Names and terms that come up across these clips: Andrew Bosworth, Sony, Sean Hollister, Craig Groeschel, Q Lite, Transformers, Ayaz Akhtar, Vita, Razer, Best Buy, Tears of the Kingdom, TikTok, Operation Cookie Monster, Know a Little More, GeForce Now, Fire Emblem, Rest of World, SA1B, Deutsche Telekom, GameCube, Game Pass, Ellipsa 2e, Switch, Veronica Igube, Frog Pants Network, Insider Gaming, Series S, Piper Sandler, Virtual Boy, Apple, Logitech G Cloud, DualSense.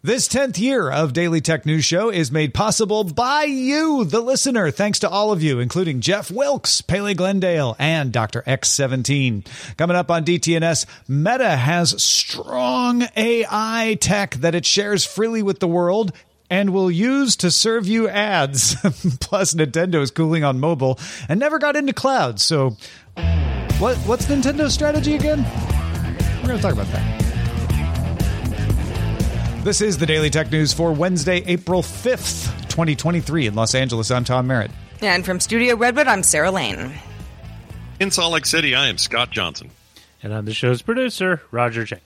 This 10th year of Daily Tech News Show is made possible by you, the listener. Thanks to all of you, including Jeff Wilkes, Paley Glendale, and Dr. X17. Coming up on DTNS, Meta has strong AI tech that it shares freely with the world and will use to serve you ads. Plus, Nintendo is cooling on mobile and never got into cloud. So, what's Nintendo's strategy again? We're going to talk about that. This is the Daily Tech News for Wednesday, April 5th, 2023 in Los Angeles. I'm Tom Merritt. And from Studio Redwood, I'm Sarah Lane. In Salt Lake City, I am Scott Johnson. And I'm the show's producer, Roger Chang.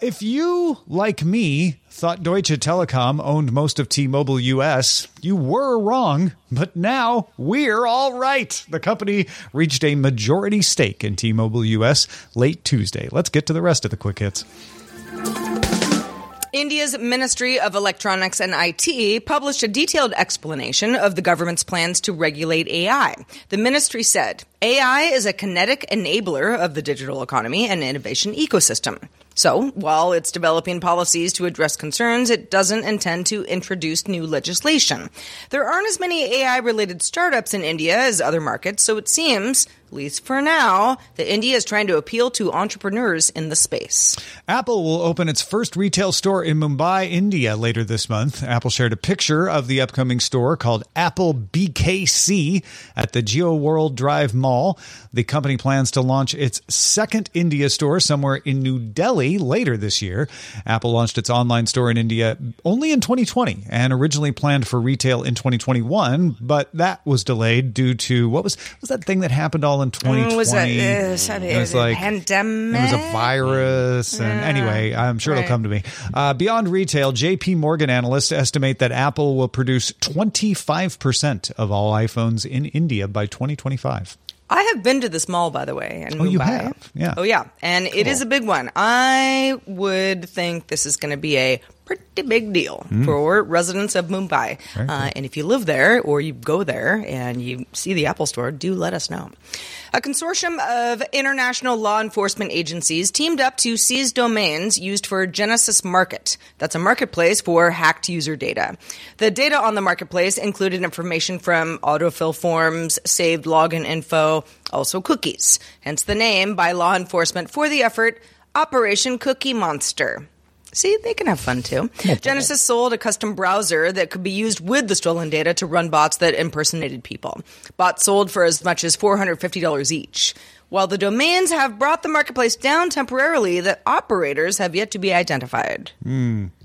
If you, like me, thought Deutsche Telekom owned most of T-Mobile US, you were wrong, but now we're all right. The company reached a majority stake in T-Mobile US late Tuesday. Let's get to the rest of the quick hits. India's Ministry of Electronics and IT published a detailed explanation of the government's plans to regulate AI. The ministry said, AI is a kinetic enabler of the digital economy and innovation ecosystem. So, while it's developing policies to address concerns, it doesn't intend to introduce new legislation. There aren't as many AI-related startups in India as other markets, so it seems, at least for now, that India is trying to appeal to entrepreneurs in the space. Apple will open its first retail store in Mumbai, India, later this month. Apple shared a picture of the upcoming store called Apple BKC at the Jio World Drive Mall. The company plans to launch its second India store somewhere in New Delhi later this year. Apple launched its online store in India only in 2020 and originally planned for retail in 2021, but that was delayed due to what was that thing that happened all in 2020? It was a pandemic. It was a virus. And anyway, I'm sure it'll come to me. Beyond retail, JP Morgan analysts estimate that Apple will produce 25% of all iPhones in India by 2025. I have been to this mall, by the way, in Mumbai. Oh, you have? Yeah. Oh, yeah. And it is a big one. I would think this is going to be a pretty big deal for residents of Mumbai. And if you live there or you go there and you see the Apple store, do let us know. A consortium of international law enforcement agencies teamed up to seize domains used for Genesis Market. That's a marketplace for hacked user data. The data on the marketplace included information from autofill forms, saved login info, also cookies. Hence the name by law enforcement for the effort, Operation Cookie Monster. See, they can have fun, too. Genesis sold a custom browser that could be used with the stolen data to run bots that impersonated people. Bots sold for as much as $450 each. While the domains have brought the marketplace down temporarily, the operators have yet to be identified.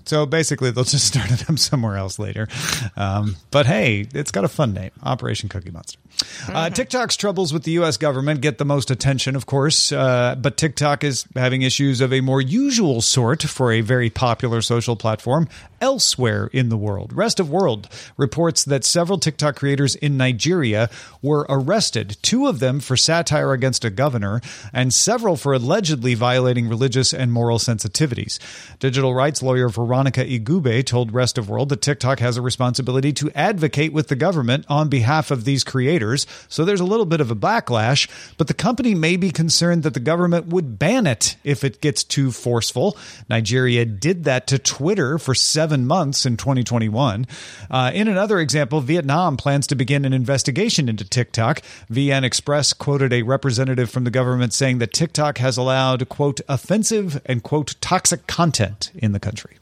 So basically, they'll just start them somewhere else later. But hey, it's got a fun name, Operation Cookie Monster. TikTok's troubles with the U.S. government get the most attention, of course. But TikTok is having issues of a more usual sort for a very popular social platform elsewhere in the world. Rest of World reports that several TikTok creators in Nigeria were arrested, two of them for satire against a governor and several for allegedly violating religious and moral sensitivities. Digital rights lawyer Veronica Igube told Rest of World that TikTok has a responsibility to advocate with the government on behalf of these creators, so there's a little bit of a backlash, but the company may be concerned that the government would ban it if it gets too forceful. Nigeria did that to Twitter for 7 months in 2021. In another example, Vietnam plans to begin an investigation into TikTok. VN Express quoted a representative from the government saying that TikTok has allowed, quote, offensive and, quote, toxic content in the country.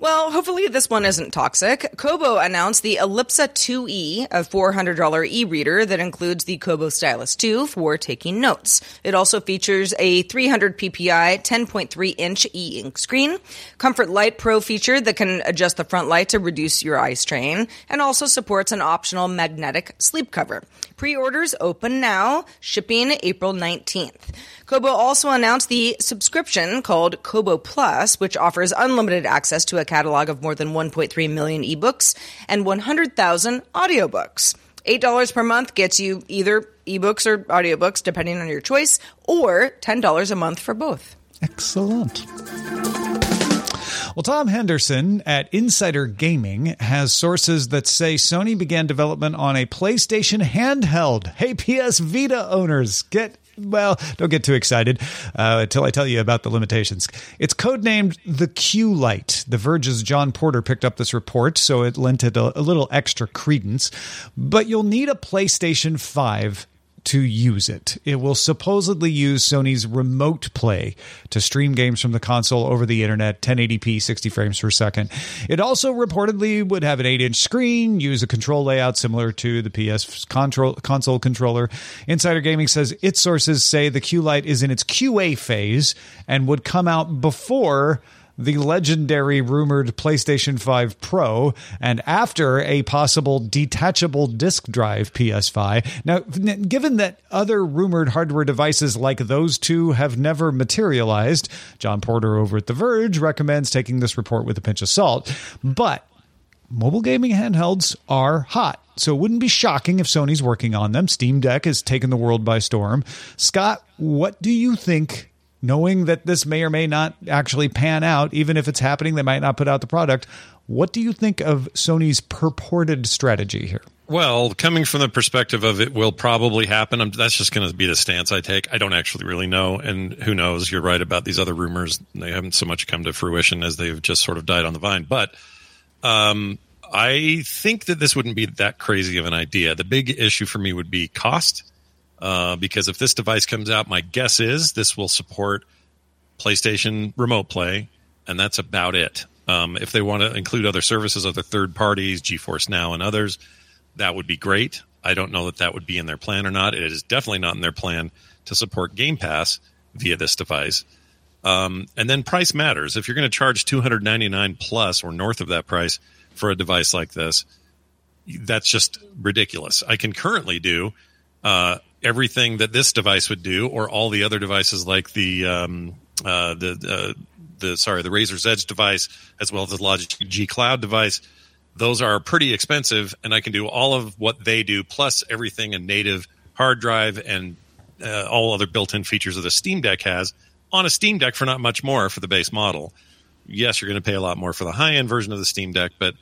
Well, hopefully this one isn't toxic. Kobo announced the Ellipsa 2e, a $400 e-reader that includes the Kobo Stylus 2 for taking notes. It also features a 300 ppi 10.3-inch e-ink screen, Comfort Light Pro feature that can adjust the front light to reduce your eye strain, and also supports an optional magnetic sleep cover. Pre-orders open now, shipping April 19th. Kobo also announced the subscription called Kobo Plus, which offers unlimited access to a catalog of more than 1.3 million ebooks and 100,000 audiobooks. $8 per month gets you either ebooks or audiobooks, depending on your choice, or $10 a month for both. Excellent. Well, Tom Henderson at Insider Gaming has sources that say Sony began development on a PlayStation handheld. Hey, PS Vita owners, don't get too excited until I tell you about the limitations. It's codenamed the Q Light. The Verge's John Porter picked up this report, so it lent it a little extra credence. But you'll need a PlayStation 5 to use it. It will supposedly use Sony's remote play to stream games from the console over the internet, 1080p, 60 frames per second. It also reportedly would have an 8-inch screen, use a control layout similar to the PS console controller. Insider Gaming says its sources say the Q Lite is in its QA phase and would come out before the legendary rumored PlayStation 5 Pro, and after a possible detachable disc drive PS5. Now, given that other rumored hardware devices like those two have never materialized, John Porter over at The Verge recommends taking this report with a pinch of salt. But mobile gaming handhelds are hot, so it wouldn't be shocking if Sony's working on them. Steam Deck has taken the world by storm. Scott, what do you think? Knowing that this may or may not actually pan out, even if it's happening, they might not put out the product. What do you think of Sony's purported strategy here? Well, coming from the perspective of it will probably happen, that's just going to be the stance I take. I don't actually really know, and who knows? You're right about these other rumors. They haven't so much come to fruition as they've just sort of died on the vine. But I think that this wouldn't be that crazy of an idea. The big issue for me would be cost. Because if this device comes out, my guess is this will support PlayStation Remote Play, and that's about it. If they want to include other services, other third parties, GeForce Now and others, that would be great. I don't know that would be in their plan or not. It is definitely not in their plan to support Game Pass via this device. And then price matters. If you're going to charge $299 plus or north of that price for a device like this, that's just ridiculous. I can currently do everything that this device would do, or all the other devices like the Razer's Edge device, as well as the Logitech G Cloud device. Those are pretty expensive, and I can do all of what they do, plus everything a native hard drive and all other built-in features that the Steam Deck has on a Steam Deck for not much more for the base model. Yes, you're going to pay a lot more for the high-end version of the Steam Deck, but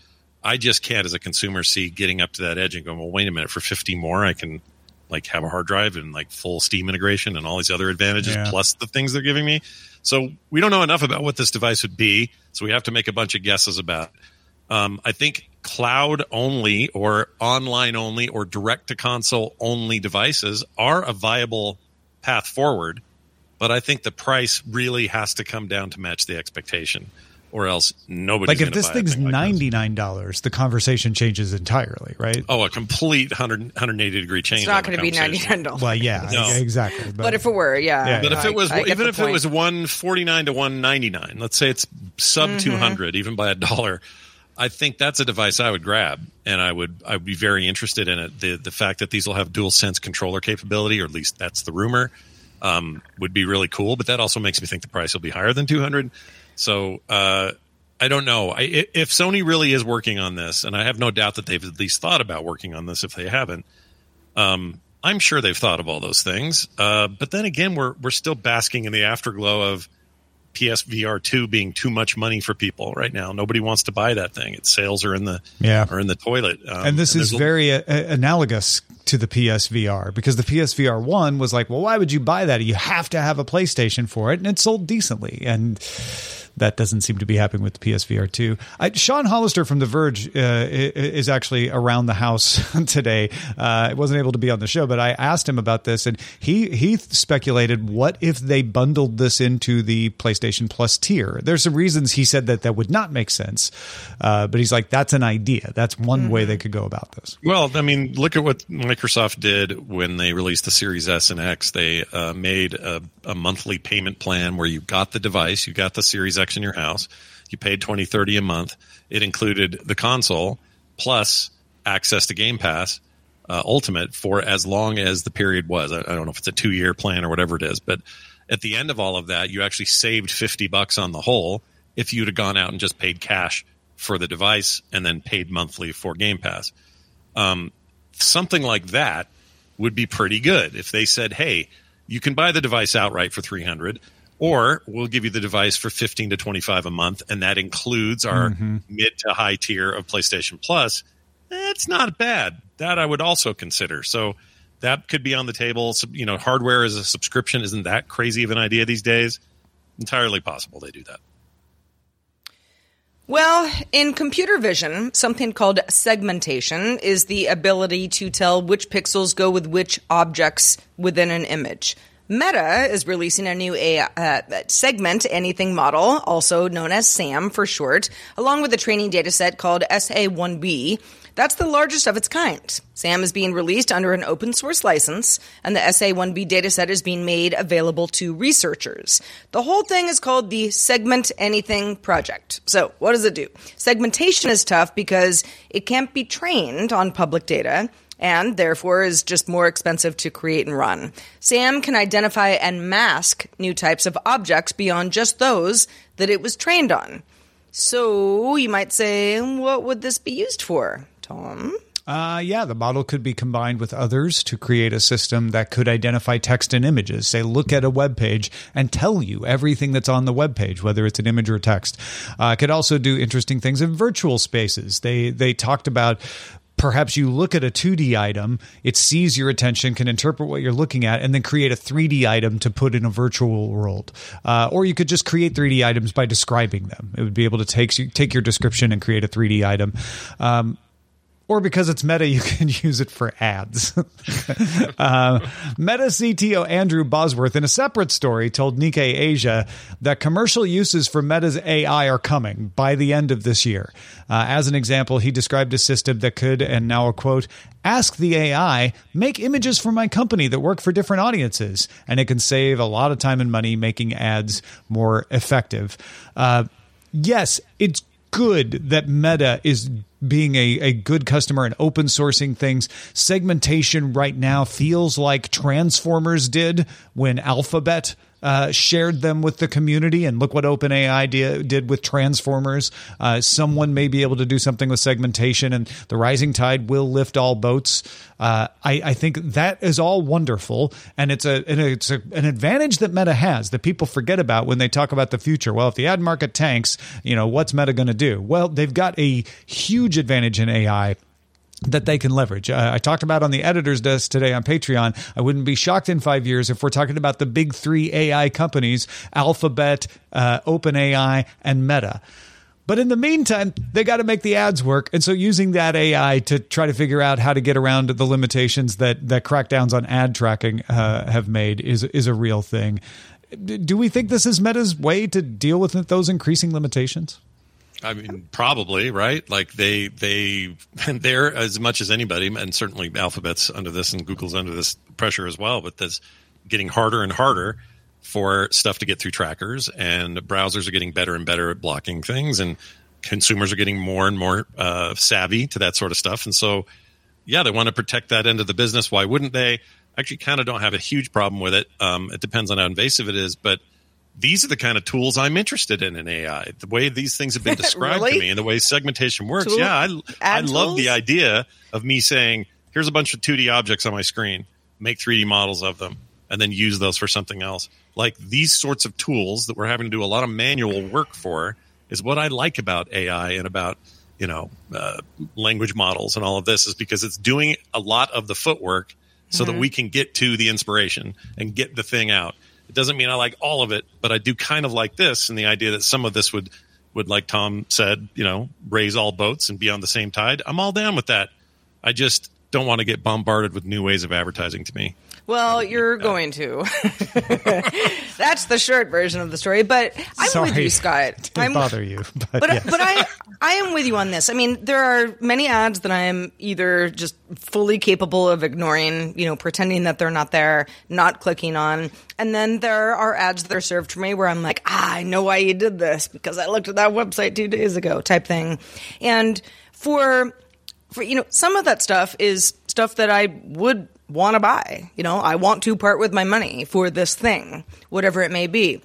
I just can't, as a consumer, see getting up to that edge and going, well, wait a minute, for $50 more, I can have a hard drive and full Steam integration and all these other advantages, plus the things they're giving me. So we don't know enough about what this device would be, so we have to make a bunch of guesses about it. I think cloud only or online only or direct to console only devices are a viable path forward, but I think the price really has to come down to match the expectation, or else nobody's going to buy it. If this thing's $99, the conversation changes entirely, right? Oh, a complete 180-degree change. It's not going to be $99. Well, yeah, no. Exactly. But if it were, yeah. But if it was, even if it was $149 to $199, let's say it's sub $200, even by $1, I think that's a device I would grab, and I would be very interested in it. The fact that these will have DualSense controller capability, or at least that's the rumor, would be really cool. But that also makes me think the price will be higher than $200. So I don't know. If Sony really is working on this, and I have no doubt that they've at least thought about working on this if they haven't, I'm sure they've thought of all those things. But then again, we're still basking in the afterglow of PSVR 2 being too much money for people right now. Nobody wants to buy that thing. Its sales are in the toilet. And this is very analogous to the PSVR, because the PSVR 1 was why would you buy that? You have to have a PlayStation for it, and it sold decently. And that doesn't seem to be happening with the PSVR 2. Sean Hollister from The Verge is actually around the house today. I wasn't able to be on the show, but I asked him about this, and he speculated, what if they bundled this into the PlayStation Plus tier? There's some reasons he said that would not make sense, but he's like, that's an idea. That's one way they could go about this. Well, I mean, look at what Microsoft did when they released the Series S and X. They made a monthly payment plan where you got the device, you got the Series X in your house, you paid $20-$30 a month. It included the console plus access to Game Pass Ultimate for as long as the period was. I don't know if it's a 2-year plan or whatever it is, but at the end of all of that, you actually saved $50 on the whole if you'd have gone out and just paid cash for the device and then paid monthly for Game Pass. Something like that would be pretty good if they said, hey, you can buy the device outright for $300, or we'll give you the device for $15 to $25 a month, and that includes our mid to high tier of PlayStation Plus. That's not bad. That I would also consider. So that could be on the table. So, you know, hardware as a subscription isn't that crazy of an idea these days. Entirely possible they do that. Well, in computer vision, something called segmentation is the ability to tell which pixels go with which objects within an image. Meta is releasing a new Segment Anything model, also known as SAM for short, along with a training dataset called SA1B. That's the largest of its kind. SAM is being released under an open source license, and the SA1B dataset is being made available to researchers. The whole thing is called the Segment Anything Project. So what does it do? Segmentation is tough because it can't be trained on public data, and therefore is just more expensive to create and run. SAM can identify and mask new types of objects beyond just those that it was trained on. So you might say, what would this be used for, Tom? Yeah, the model could be combined with others to create a system that could identify text and images. Say, look at a web page and tell you everything that's on the web page, whether it's an image or text. It could also do interesting things in virtual spaces. They talked about, perhaps you look at a 2D item, it sees your attention, can interpret what you're looking at, and then create a 3D item to put in a virtual world. Or you could just create 3D items by describing them. It would be able to take your description and create a 3D item. Or because it's Meta, you can use it for ads. Meta CTO Andrew Bosworth, in a separate story, told Nikkei Asia that commercial uses for Meta's AI are coming by the end of this year. As an example, he described a system that could, and now a quote, ask the AI, make images for my company that work for different audiences. And it can save a lot of time and money making ads more effective. Yes, it's good that Meta is being a good customer and open sourcing things. Segmentation right now feels like Transformers did when Alphabet shared them with the community, and look what OpenAI did with Transformers. Someone may be able to do something with segmentation, and the rising tide will lift all boats. I think that is all wonderful, and it's an advantage that Meta has that people forget about when they talk about the future. Well, if the ad market tanks, what's Meta going to do? Well, they've got a huge advantage in AI that they can leverage. I talked about on the editor's desk today on Patreon, I wouldn't be shocked in 5 years if we're talking about the big three AI companies, Alphabet, OpenAI, and Meta. But in the meantime, they got to make the ads work. And so using that AI to try to figure out how to get around the limitations that crackdowns on ad tracking have made is a real thing. Do we think this is Meta's way to deal with those increasing limitations? I mean, probably, right? Like they're as much as anybody, and certainly Alphabet's under this and Google's under this pressure as well, but that's getting harder and harder for stuff to get through trackers, and browsers are getting better and better at blocking things, and consumers are getting more and more savvy to that sort of stuff. And so, yeah, they want to protect that end of the business. Why wouldn't they? I actually kind of don't have a huge problem with it. It depends on how invasive it is, but these are the kind of tools I'm interested in AI. The way these things have been described to me and the way segmentation works. Tool? Yeah, I love the idea of me saying, here's a bunch of 2D objects on my screen, make 3D models of them, and then use those for something else. Like these sorts of tools that we're having to do a lot of manual work for is what I like about AI and about language models and all of this, is because it's doing a lot of the footwork so that we can get to the inspiration and get the thing out. It doesn't mean I like all of it, but I do kind of like this, and the idea that some of this would, like Tom said, you know, raise all boats and be on the same tide. I'm all down with that. I just don't want to get bombarded with new ways of advertising to me. Well, you're going to. That's the short version of the story, but I'm with you, Scott. Sorry to bother you. But I am with you on this. I mean, there are many ads that I am either just fully capable of ignoring, you know, pretending that they're not there, not clicking on. And then there are ads that are served for me where I'm like, I know why you did this because I looked at that website 2 days ago type thing. And for you know, some of that stuff is stuff that I would want to buy. You know, I want to part with my money for this thing, whatever it may be.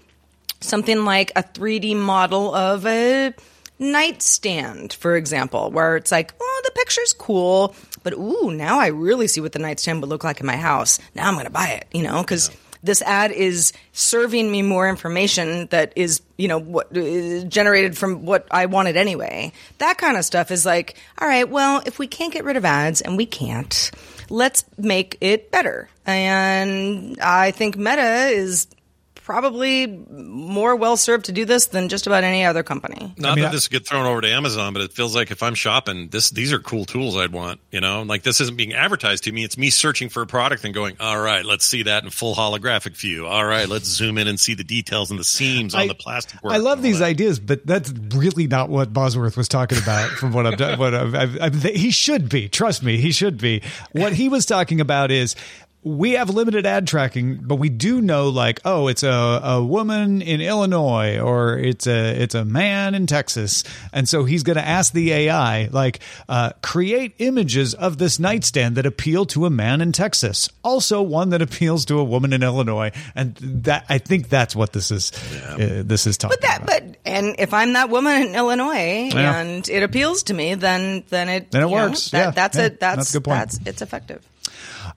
Something like a 3D model of a nightstand, for example, where it's like, oh, the picture's cool, but ooh, now I really see what the nightstand would look like in my house. Now I'm going to buy it, you know, because this ad is serving me more information that is, you know, what is generated from what I wanted anyway. That kind of stuff is like, all right, well, if we can't get rid of ads, and we can't, let's make it better. And I think Meta is probably more well-served to do this than just about any other company. Not that this gets thrown over to Amazon, but it feels like if I'm shopping, these are cool tools I'd want. You know, like this isn't being advertised to me. It's me searching for a product and going, all right, let's see that in full holographic view. All right, let's zoom in and see the details and the seams on the plastic work. I love these ideas, but that's really not what Bosworth was talking about from what I've done. He should be. Trust me, he should be. What he was talking about is, we have limited ad tracking, but we do know, like, oh, it's a woman in Illinois, or it's a man in Texas. And so he's going to ask the AI, like, create images of this nightstand that appeal to a man in Texas. Also one that appeals to a woman in Illinois. And that, I think that's what this is. Yeah. This is talking about. And if I'm that woman in Illinois and it appeals to me, then it works. That's a good point. It's effective.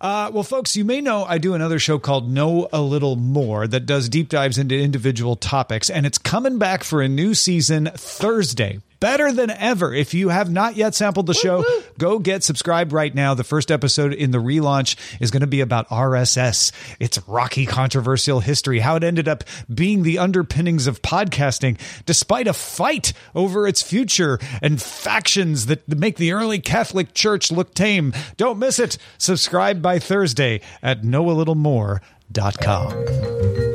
Well, folks, you may know I do another show called Know a Little More that does deep dives into individual topics, and it's coming back for a new season Thursday. Better than ever. If you have not yet sampled the show, go get subscribed right now. The first episode in the relaunch is going to be about RSS, its rocky, controversial history, how it ended up being the underpinnings of podcasting, despite a fight over its future and factions that make the early Catholic Church look tame. Don't miss it. Subscribe by Thursday at knowalittlemore.com.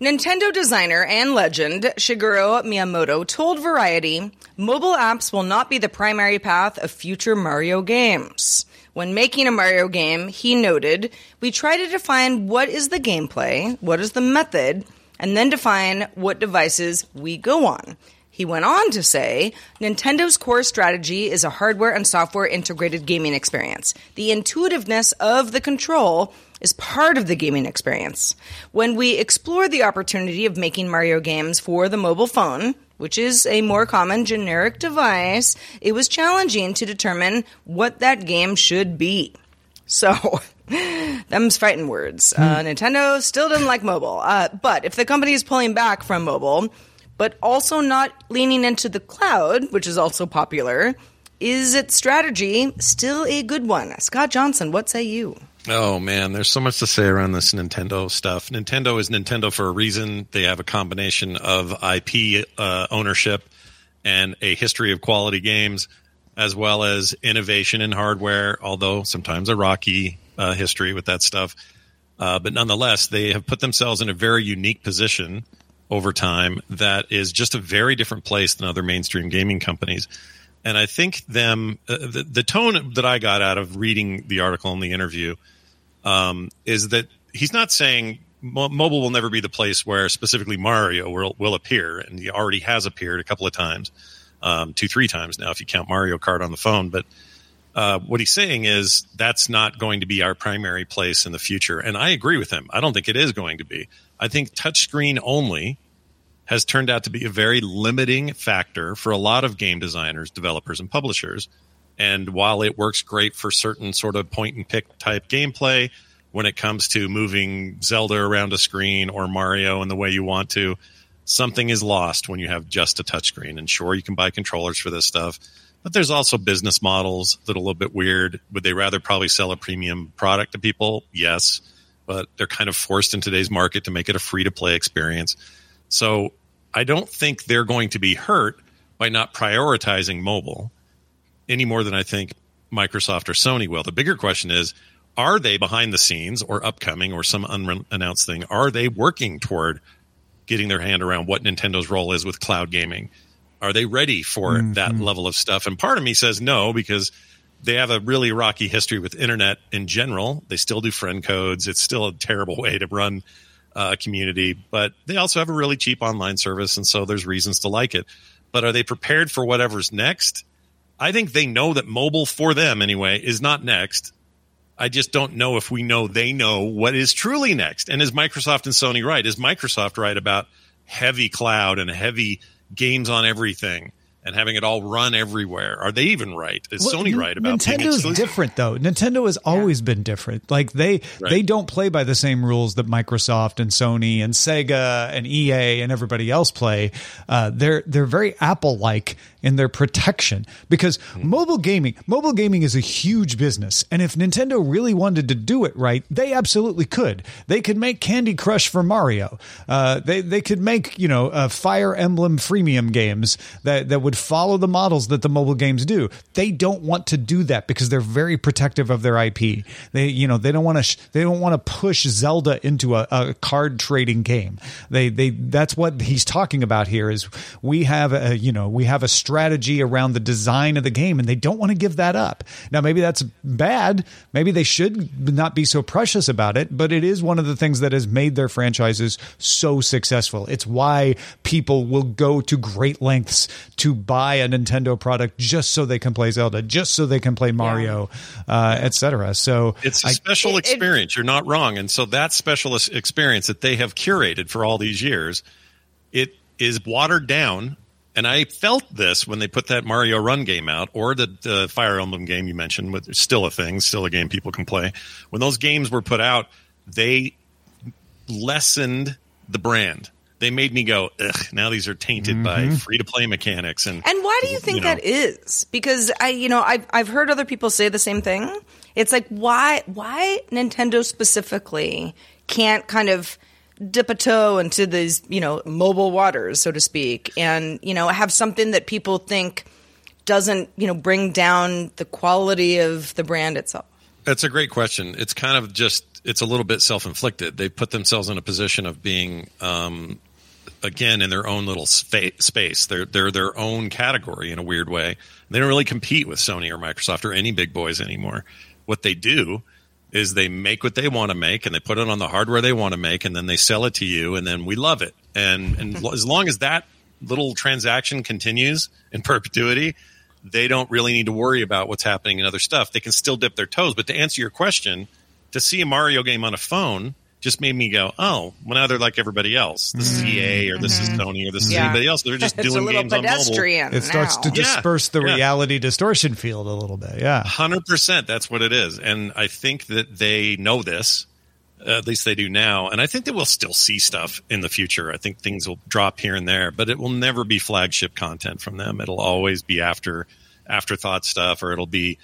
Nintendo designer and legend Shigeru Miyamoto told Variety, mobile apps will not be the primary path of future Mario games. When making a Mario game, he noted, we try to define what is the gameplay, what is the method, and then define what devices we go on. He went on to say, Nintendo's core strategy is a hardware and software integrated gaming experience. The intuitiveness of the control is part of the gaming experience. When we explore the opportunity of making Mario games for the mobile phone, which is a more common generic device, it was challenging to determine what that game should be. So, them's fighting words. Nintendo still doesn't like mobile. But if the company is pulling back from mobile, but also not leaning into the cloud, which is also popular, is its strategy still a good one? Scott Johnson, what say you? Oh, man, there's so much to say around this Nintendo stuff. Nintendo is Nintendo for a reason. They have a combination of IP ownership and a history of quality games, as well as innovation in hardware, although sometimes a rocky history with that stuff. But nonetheless, they have put themselves in a very unique position over time that is just a very different place than other mainstream gaming companies. And I think the tone that I got out of reading the article and the interview is that he's not saying mobile will never be the place where specifically Mario will appear, and he already has appeared a couple of times, 2-3 times now if you count Mario Kart on the phone. But what he's saying is that's not going to be our primary place in the future. And I agree with him. I don't think it is going to be. I think touchscreen only has turned out to be a very limiting factor for a lot of game designers, developers, and publishers. And while it works great for certain sort of point-and-pick type gameplay, when it comes to moving Zelda around a screen or Mario in the way you want to, something is lost when you have just a touchscreen. And sure, you can buy controllers for this stuff, but there's also business models that are a little bit weird. Would they rather probably sell a premium product to people? Yes, but they're kind of forced in today's market to make it a free-to-play experience. So I don't think they're going to be hurt by not prioritizing mobile any more than I think Microsoft or Sony will. The bigger question is, are they behind the scenes or upcoming or some unannounced thing? Are they working toward getting their hand around what Nintendo's role is with cloud gaming? Are they ready for that level of stuff? And part of me says no, because they have a really rocky history with internet in general. They still do friend codes. It's still a terrible way to run community, but they also have a really cheap online service, and so there's reasons to like it. But are they prepared for whatever's next? I think they know that mobile, for them anyway, is not next. I just don't know if we know they know what is truly next. And is Microsoft and Sony right? Is Microsoft right about heavy cloud and heavy games on everything and having it all run everywhere? Are they even right? Is Sony right about being exclusive? Nintendo's different, though. Nintendo has always been different. Like they don't play by the same rules that Microsoft and Sony and Sega and EA and everybody else play. They're very Apple-like in their protection, because mobile gaming is a huge business. And if Nintendo really wanted to do it right, they absolutely could. They could make Candy Crush for Mario. They could make, Fire Emblem freemium games that would follow the models that the mobile games do. They don't want to do that because they're very protective of their IP. They don't want to push Zelda into a card trading game. That's what he's talking about here is we have a strategy around the design of the game, and they don't want to give that up. Now, maybe that's bad. Maybe they should not be so precious about it, but it is one of the things that has made their franchises so successful. It's why people will go to great lengths to buy a Nintendo product just so they can play Zelda, just so they can play Mario, et cetera. So it's a special experience. You're not wrong. And so that special experience that they have curated for all these years, it is watered down. And I felt this when they put that Mario Run game out, or the Fire Emblem game you mentioned, which is still a game people can play. When those games were put out, they lessened the brand. They made me go, ugh, now these are tainted by free-to-play mechanics. And why do you think that is? Because I've heard other people say the same thing. It's like, why Nintendo specifically can't kind of dip a toe into these, mobile waters, so to speak, and, have something that people think doesn't, bring down the quality of the brand itself? That's a great question. It's kind of just, it's a little bit self-inflicted. They put themselves in a position of being, again, in their own little space. They're their own category in a weird way. They don't really compete with Sony or Microsoft or any big boys anymore. What they do is they make what they want to make, and they put it on the hardware they want to make, and then they sell it to you, and then we love it. And as long as that little transaction continues in perpetuity, they don't really need to worry about what's happening in other stuff. They can still dip their toes. But to answer your question, to see a Mario game on a phone, just made me go, oh, well, now they're like everybody else. This is EA or this is Sony or this is anybody else. They're just doing games on mobile. It starts to disperse the reality distortion field a little bit. Yeah, 100%. That's what it is. And I think that they know this. At least they do now. And I think that we'll still see stuff in the future. I think things will drop here and there, but it will never be flagship content from them. It'll always be afterthought stuff, or it'll be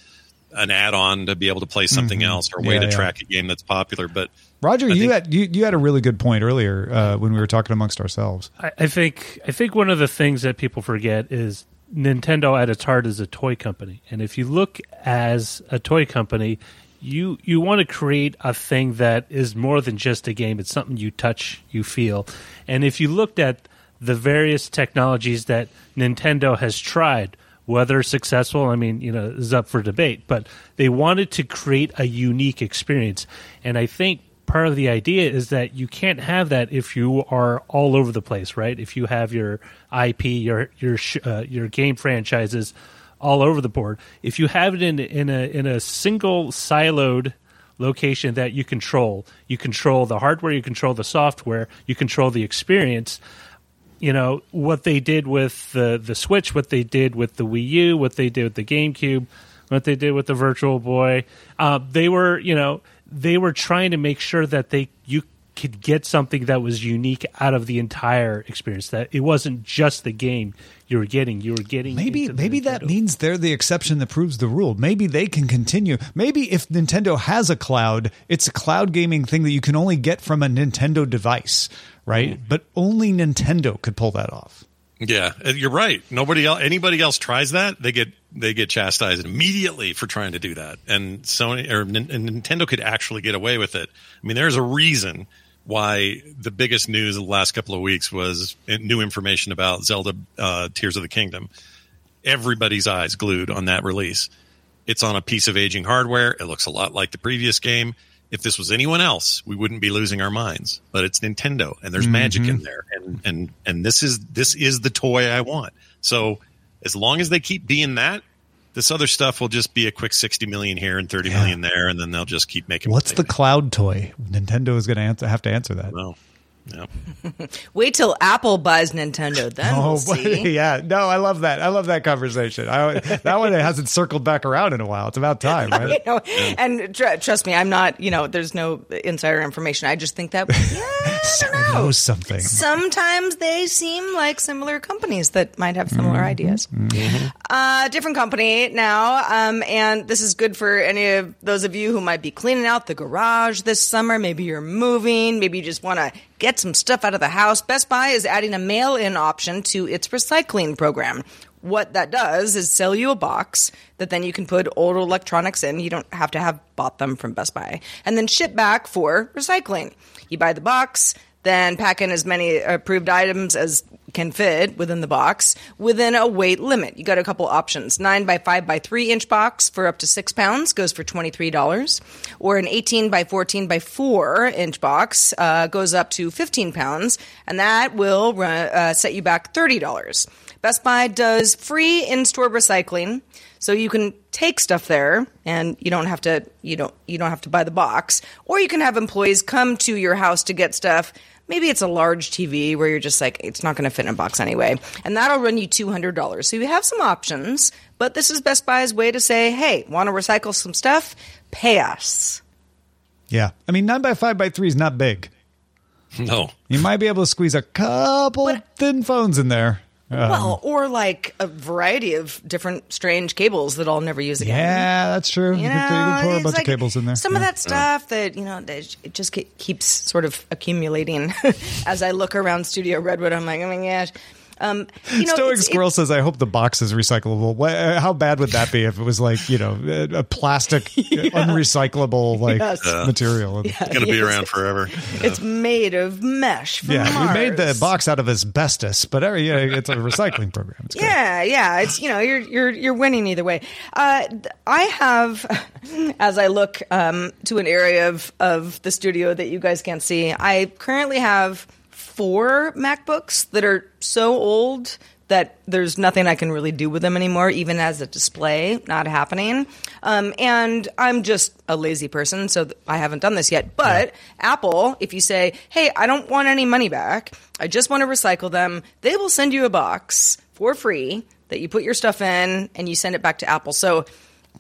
an add-on to be able to play something else, or a way to track a game that's popular. But Roger, you had a really good point earlier when we were talking amongst ourselves. I think one of the things that people forget is Nintendo at its heart is a toy company. And if you look as a toy company, you want to create a thing that is more than just a game. It's something you touch, you feel. And if you looked at the various technologies that Nintendo has tried, whether successful, I mean, is up for debate, but they wanted to create a unique experience. And I think part of the idea is that you can't have that if you are all over the place, right? If you have your IP, your game franchises all over the board. If you have it in a single siloed location that you control the hardware, you control the software, you control the experience. What they did with the Switch, what they did with the Wii U, what they did with the GameCube, what they did with the Virtual Boy. They were trying to make sure that you could get something that was unique out of the entire experience, that it wasn't just the game you were getting. Maybe that means they're the exception that proves the rule. Maybe they can continue. Maybe if Nintendo has a cloud, it's a cloud gaming thing that you can only get from a Nintendo device, right? Mm-hmm. But only Nintendo could pull that off. Yeah, you're right. Anybody else tries that, they get chastised immediately for trying to do that. And Sony or Nintendo could actually get away with it. I mean, there's a reason why the biggest news in the last couple of weeks was new information about Zelda Tears of the Kingdom. Everybody's eyes glued on that release. It's on a piece of aging hardware. It looks a lot like the previous game. If this was anyone else, we wouldn't be losing our minds. But it's Nintendo, and there's magic in there, and this is the toy I want. So as long as they keep being that, this other stuff will just be a quick 60 million here and 30 million there, and then they'll just keep making. What's the cloud toy? Nintendo is going to have to answer that. Well, yeah. Wait till Apple buys Nintendo. Then we'll see. Yeah, no, I love that. I love that conversation. That one hasn't circled back around in a while. It's about time, right? And trust me, I'm not. There's no insider information. I just think that Sarah knows something. Sometimes they seem like similar companies that might have similar ideas. Mm-hmm. Different company now, and this is good for any of those of you who might be cleaning out the garage this summer. Maybe you're moving. Maybe you just want to get some stuff out of the house. Best Buy is adding a mail-in option to its recycling program. What that does is sell you a box that then you can put old electronics in. You don't have to have bought them from Best Buy. And then ship back for recycling. You buy the box, then pack in as many approved items as can fit within the box within a weight limit. You got a couple options. 9 by 5 by 3 inch box for up to 6 pounds goes for $23, or an 18 by 14 by 4 inch box goes up to 15 pounds, and that will set you back $30. Best Buy does free in-store recycling, so you can take stuff there, and you don't have to buy the box, or you can have employees come to your house to get stuff. Maybe it's a large TV where you're just like, it's not going to fit in a box anyway. And that'll run you $200. So you have some options, but this is Best Buy's way to say, hey, want to recycle some stuff? Pay us. Yeah. I mean, 9 by 5 by 3 is not big. No. You might be able to squeeze a couple thin phones in there. Well, or like a variety of different strange cables that I'll never use again. Yeah, that's true. You can pour a bunch of cables in there. Some of that stuff that, it just keeps sort of accumulating. As I look around Studio Redwood, I'm like, oh my gosh. Stoic Squirrel says, I hope the box is recyclable. How bad would that be if it was like, a plastic, unrecyclable material? Yeah, it's going to be around forever. It's made of mesh from Mars. We made the box out of asbestos, but it's a recycling program. It's great. It's, you're winning either way. I have, as I look to an area of the studio that you guys can't see, I currently have 4 MacBooks that are so old that there's nothing I can really do with them anymore, even as a display, not happening. And I'm just a lazy person, so I haven't done this yet. But Apple, if you say, hey, I don't want any money back, I just want to recycle them, they will send you a box for free that you put your stuff in and you send it back to Apple. So,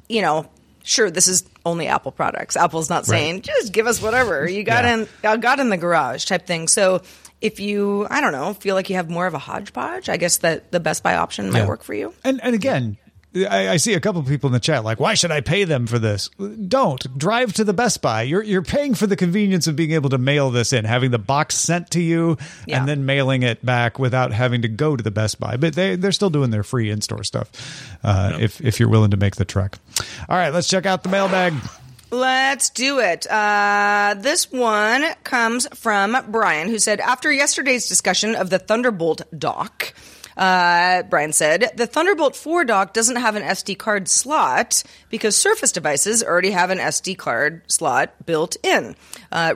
you know, sure, this is only Apple products. Apple's not saying, just give us whatever you got in the garage type thing. So if you, I don't know, feel like you have more of a hodgepodge, I guess that the Best Buy option might work for you. And again, I see a couple of people in the chat like, why should I pay them for this? Don't. Drive to the Best Buy. You're paying for the convenience of being able to mail this in, having the box sent to you and then mailing it back without having to go to the Best Buy. But they're still doing their free in-store stuff if you're willing to make the trek. All right, let's check out the mailbag. Let's do it. This one comes from Brian, who said, after yesterday's discussion of the Thunderbolt dock, Brian said, the Thunderbolt 4 dock doesn't have an SD card slot because Surface devices already have an SD card slot built in.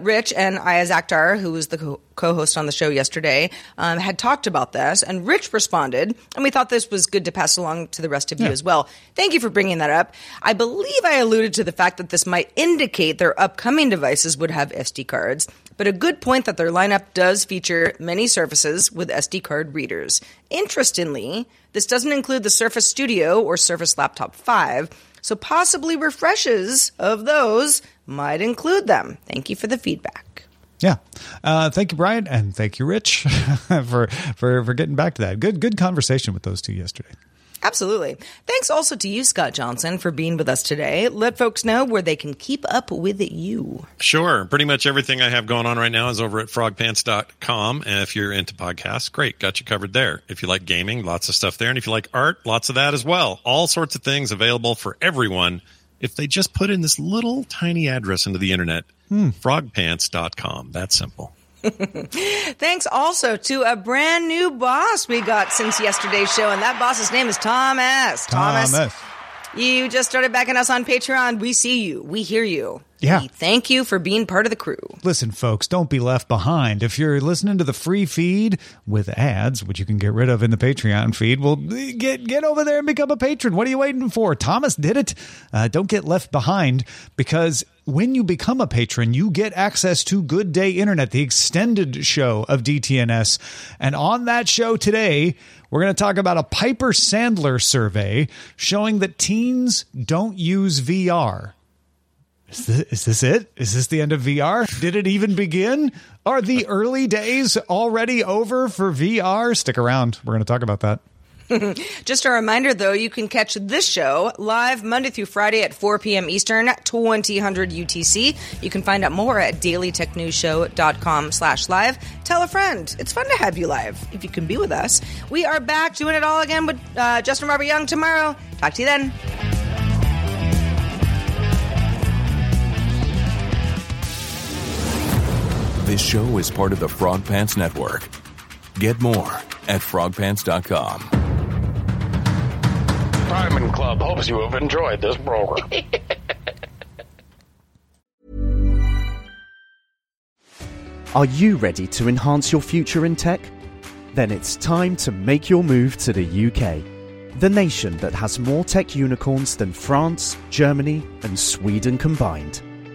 Rich and Ayaz Akhtar, who was the co-host on the show yesterday, had talked about this, and Rich responded, and we thought this was good to pass along to the rest of you as well. Thank you for bringing that up. I believe I alluded to the fact that this might indicate their upcoming devices would have SD cards, but a good point that their lineup does feature many Surfaces with SD card readers. Interestingly, this doesn't include the Surface Studio or Surface Laptop 5, so possibly refreshes of those might include them. Thank you for the feedback. Yeah. Thank you, Brian, and thank you, Rich, for getting back to that. Good conversation with those two yesterday. Absolutely. Thanks also to you, Scott Johnson, for being with us today. Let folks know where they can keep up with you. Sure. Pretty much everything I have going on right now is over at frogpants.com. And if you're into podcasts, great. Got you covered there. If you like gaming, lots of stuff there. And if you like art, lots of that as well. All sorts of things available for everyone if they just put in this little tiny address into the internet, frogpants.com. That's simple. Thanks also to a brand new boss we got since yesterday's show, and that boss's name is Tom S. Thomas, you just started backing us on Patreon. We see you. We hear you. Yeah. We thank you for being part of the crew. Listen, folks, don't be left behind. If you're listening to the free feed with ads, which you can get rid of in the Patreon feed, well, get over there and become a patron. What are you waiting for? Thomas did it. Don't get left behind, because when you become a patron, you get access to Good Day Internet, the extended show of DTNS. And on that show today, we're going to talk about a Piper Sandler survey showing that teens don't use VR. Is this it? Is this the end of VR? Did it even begin? Are the early days already over for VR? Stick around. We're going to talk about that. Just a reminder, though, you can catch this show live Monday through Friday at 4 p.m. Eastern, 2000 UTC. You can find out more at dailytechnewsshow.com/live. Tell a friend. It's fun to have you live if you can be with us. We are back doing it all again with Justin Robert Young tomorrow. Talk to you then. This show is part of the Frog Pants Network. Get more at frogpants.com. Diamond Club hopes you have enjoyed this program. Are you ready to enhance your future in tech? Then it's time to make your move to the UK, the nation that has more tech unicorns than France, Germany, and Sweden combined.